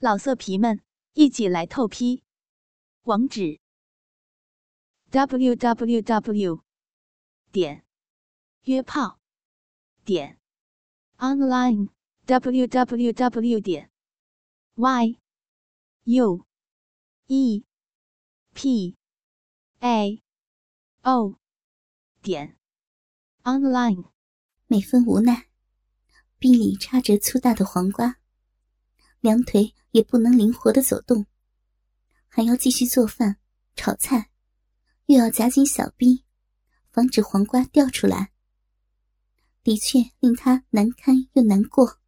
老色皮们，一起来透批！网址 www.约炮.online。美芬无奈，臂里插着粗大的黄瓜，两腿也不能灵活的走动，还要继续做饭、炒菜，又要夹紧小臂，防止黄瓜掉出来，的确令他难堪又难过。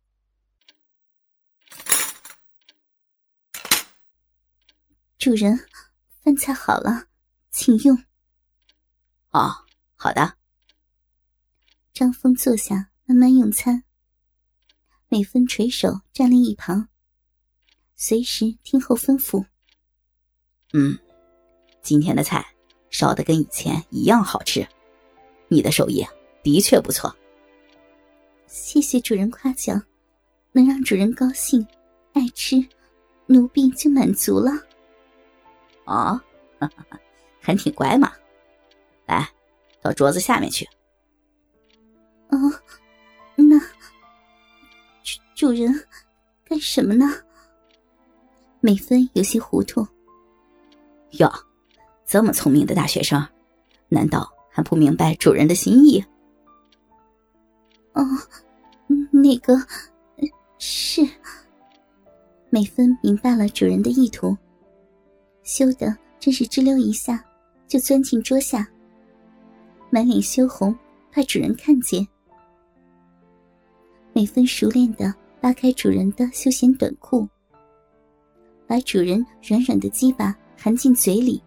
主人，饭菜好了，请用。哦，好的。张峰坐下慢慢用餐，美芬垂手站立一旁，随时听候吩咐。今天的菜烧得跟以前一样好吃，你的手艺的确不错。谢谢主人夸奖，能让主人高兴爱吃，奴婢就满足了。哦，还挺乖嘛。来，到桌子下面去。哦，那主人干什么呢？美芬有些糊涂。哟，这么聪明的大学生，难道还不明白主人的心意？哦，那个是。美芬明白了主人的意图，羞得真是吱溜一下就钻进桌下，满脸羞红，怕主人看见。美芬熟练地拉开主人的休闲短裤，把主人软软的鸡巴含进嘴里，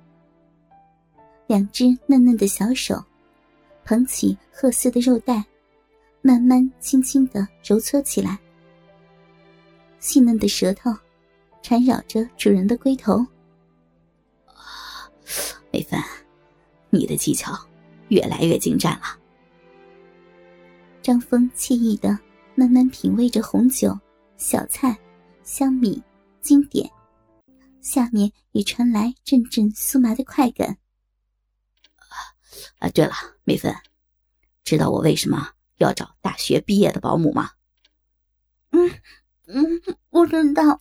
两只嫩嫩的小手捧起褐色的肉带，慢慢轻轻地揉搓起来，细嫩的舌头缠绕着主人的龟头。美芬，你的技巧越来越精湛了。张峰惬意地慢慢品味着红酒、小菜、香米、经典，下面也传来阵阵酥麻的快感。对了，美芬，知道我为什么要找大学毕业的保姆吗？我知道。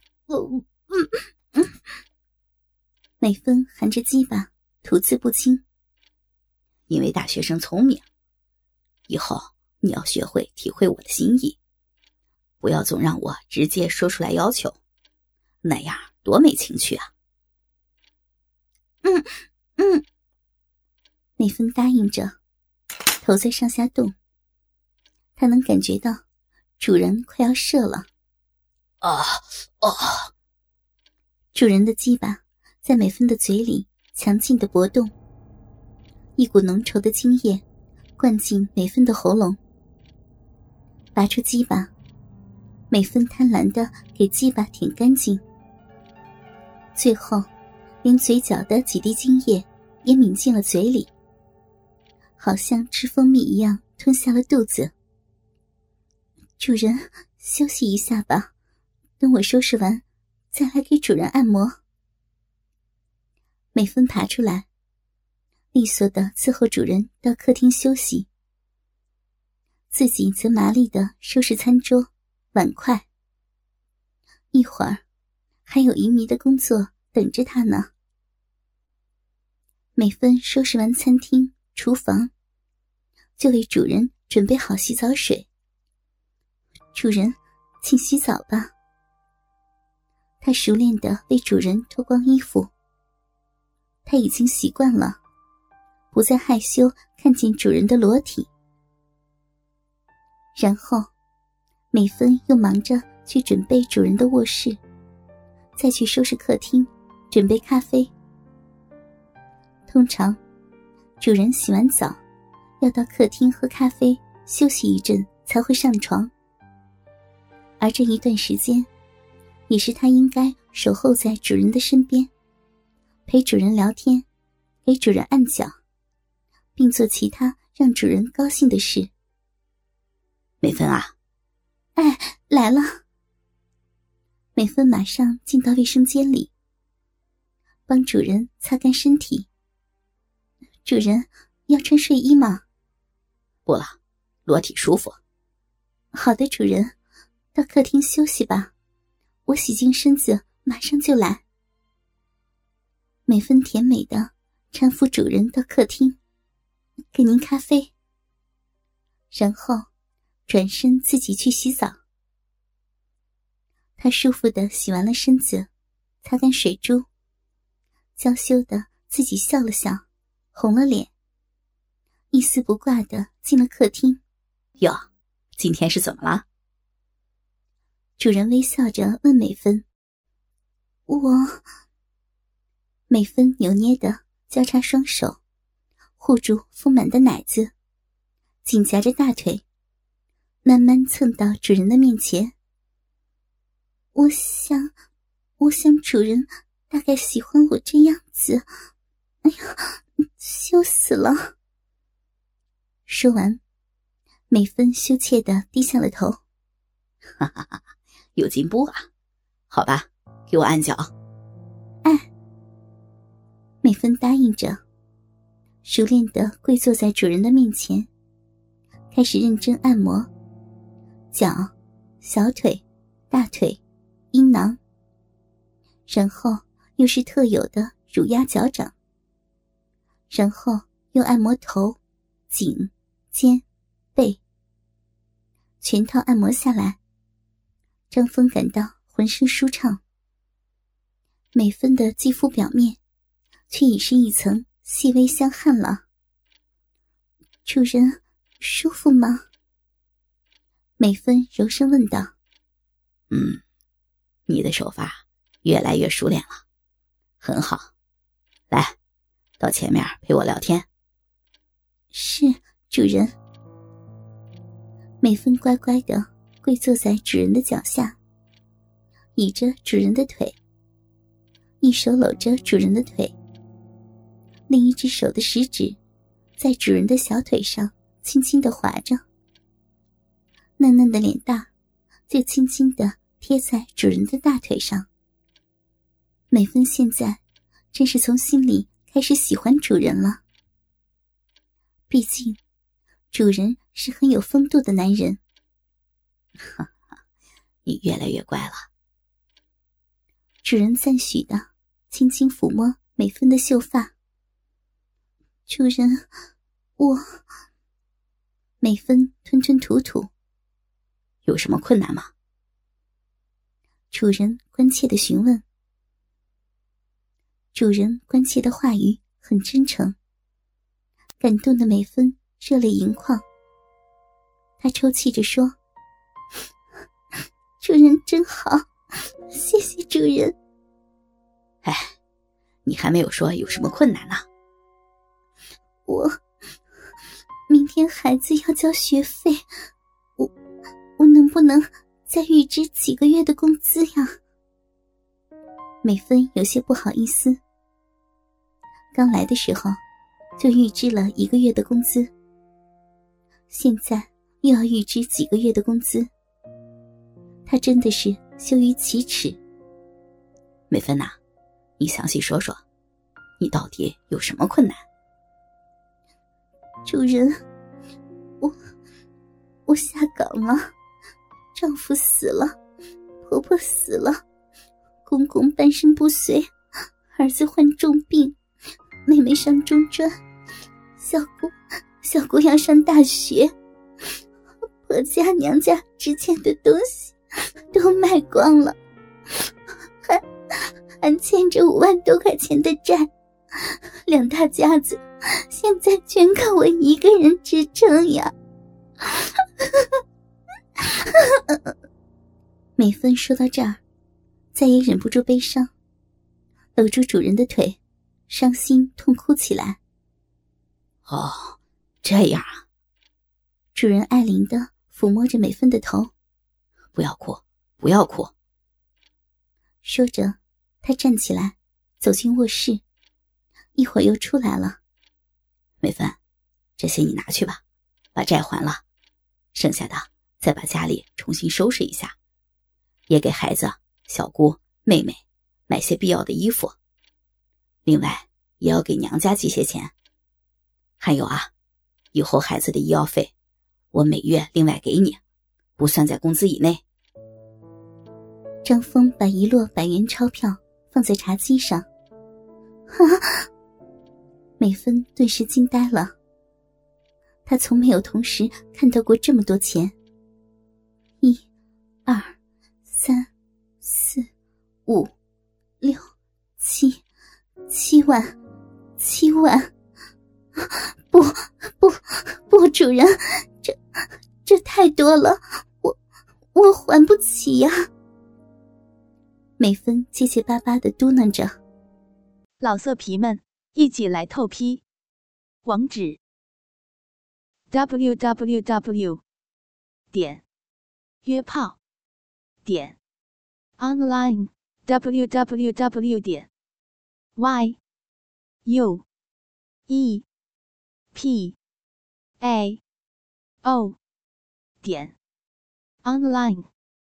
美芬含着鸡巴，吐字不清。因为大学生聪明，以后你要学会体会我的心意，不要总让我直接说出来要求，那样多没情趣啊。美芬答应着，头在上下动，她能感觉到主人快要射了。主人的鸡巴在美芬的嘴里强劲的搏动，一股浓稠的精液灌进美芬的喉咙。拔出鸡巴，美芬贪婪地给鸡巴舔干净，最后连嘴角的几滴精液也抿进了嘴里，好像吃蜂蜜一样吞下了肚子。主人，休息一下吧，等我收拾完再来给主人按摩。美芬爬出来，利索地伺候主人到客厅休息，自己则麻利地收拾餐桌碗筷。一会儿还有淫靡的工作等着他呢。美芬收拾完餐厅、厨房，就为主人准备好洗澡水。主人，请洗澡吧。她熟练地为主人脱光衣服，她已经习惯了，不再害羞看见主人的裸体。然后，美芬又忙着去准备主人的卧室，再去收拾客厅，准备咖啡。通常，主人洗完澡，要到客厅喝咖啡，休息一阵才会上床。而这一段时间，也是他应该守候在主人的身边，陪主人聊天，给主人按脚，并做其他让主人高兴的事。美芬啊，来了。美芬马上进到卫生间里，帮主人擦干身体。主人要穿睡衣吗？不了，裸体舒服。好的，主人，到客厅休息吧，我洗净身子马上就来。美芬甜美的搀扶主人到客厅，给您咖啡。然后转身自己去洗澡。她舒服的洗完了身子，擦干水珠，娇羞的自己笑了笑，红了脸，一丝不挂的进了客厅。哟，今天是怎么了？主人微笑着问美芬。美芬扭捏的交叉双手，护住丰满的奶子，紧夹着大腿，慢慢蹭到主人的面前。我想主人大概喜欢我这样子，哎呀，羞死了。说完，美芬羞怯的低下了头。哈哈哈，有进步啊。好吧，给我按脚。哎。美芬答应着，熟练地跪坐在主人的面前，开始认真按摩脚、小腿、大腿、阴囊，然后又是特有的乳压脚掌，然后又按摩头、颈、肩、背。全套按摩下来，张峰感到浑身舒畅。美芬的肌肤表面却已是一层细微香汗了。主人，舒服吗？美芬柔声问道。你的手法越来越熟练了，很好。来，到前面陪我聊天。是，主人。美芬乖乖的跪坐在主人的脚下，倚着主人的腿，一手搂着主人的腿，另一只手的食指在主人的小腿上轻轻地划着，嫩嫩的脸蛋就轻轻地贴在主人的大腿上。美芬现在真是从心里开始喜欢主人了。毕竟主人是很有风度的男人。哈哈，你越来越乖了。主人赞许的轻轻抚摸美芬的秀发。主人，美芬吞吞吐吐。有什么困难吗？主人关切地询问。主人关切的话语很真诚，感动的美芬热泪盈眶。她抽泣着说：“主人真好，谢谢主人。”哎，你还没有说有什么困难呢。我明天孩子要交学费，我能不能再预支几个月的工资呀？美芬有些不好意思。刚来的时候就预支了一个月的工资，现在又要预支几个月的工资，她真的是羞于启齿。美芬啊，你详细说说，你到底有什么困难？主人，我下岗了，丈夫死了，婆婆死了，公公半身不遂，儿子患重病，妹妹上中专，小姑要上大学，婆家娘家值钱的东西都卖光了，还欠着5万多块钱的债，两大家子现在全靠我一个人支撑呀。美芬说到这儿再也忍不住悲伤，搂住主人的腿，伤心痛哭起来。哦，这样啊。主人爱怜地抚摸着美芬的头。不要哭，不要哭。说着他站起来走进卧室，一会儿又出来了。美芬，这些你拿去吧，把债还了，剩下的再把家里重新收拾一下，也给孩子小姑、妹妹买些必要的衣服，另外也要给娘家寄些钱。还有啊，以后孩子的医药费我每月另外给你，不算在工资以内。张峰把一摞100元钞票放在茶几上。啊！美芬顿时惊呆了，她从没有同时看到过这么多钱。1、2、3、4、5、6、7、7万，不，主人，这太多了，我还不起呀！美芬结结巴巴地嘟囔着。老色皮们，一起来透批，网址 www.约炮.online，www.yuepao.online。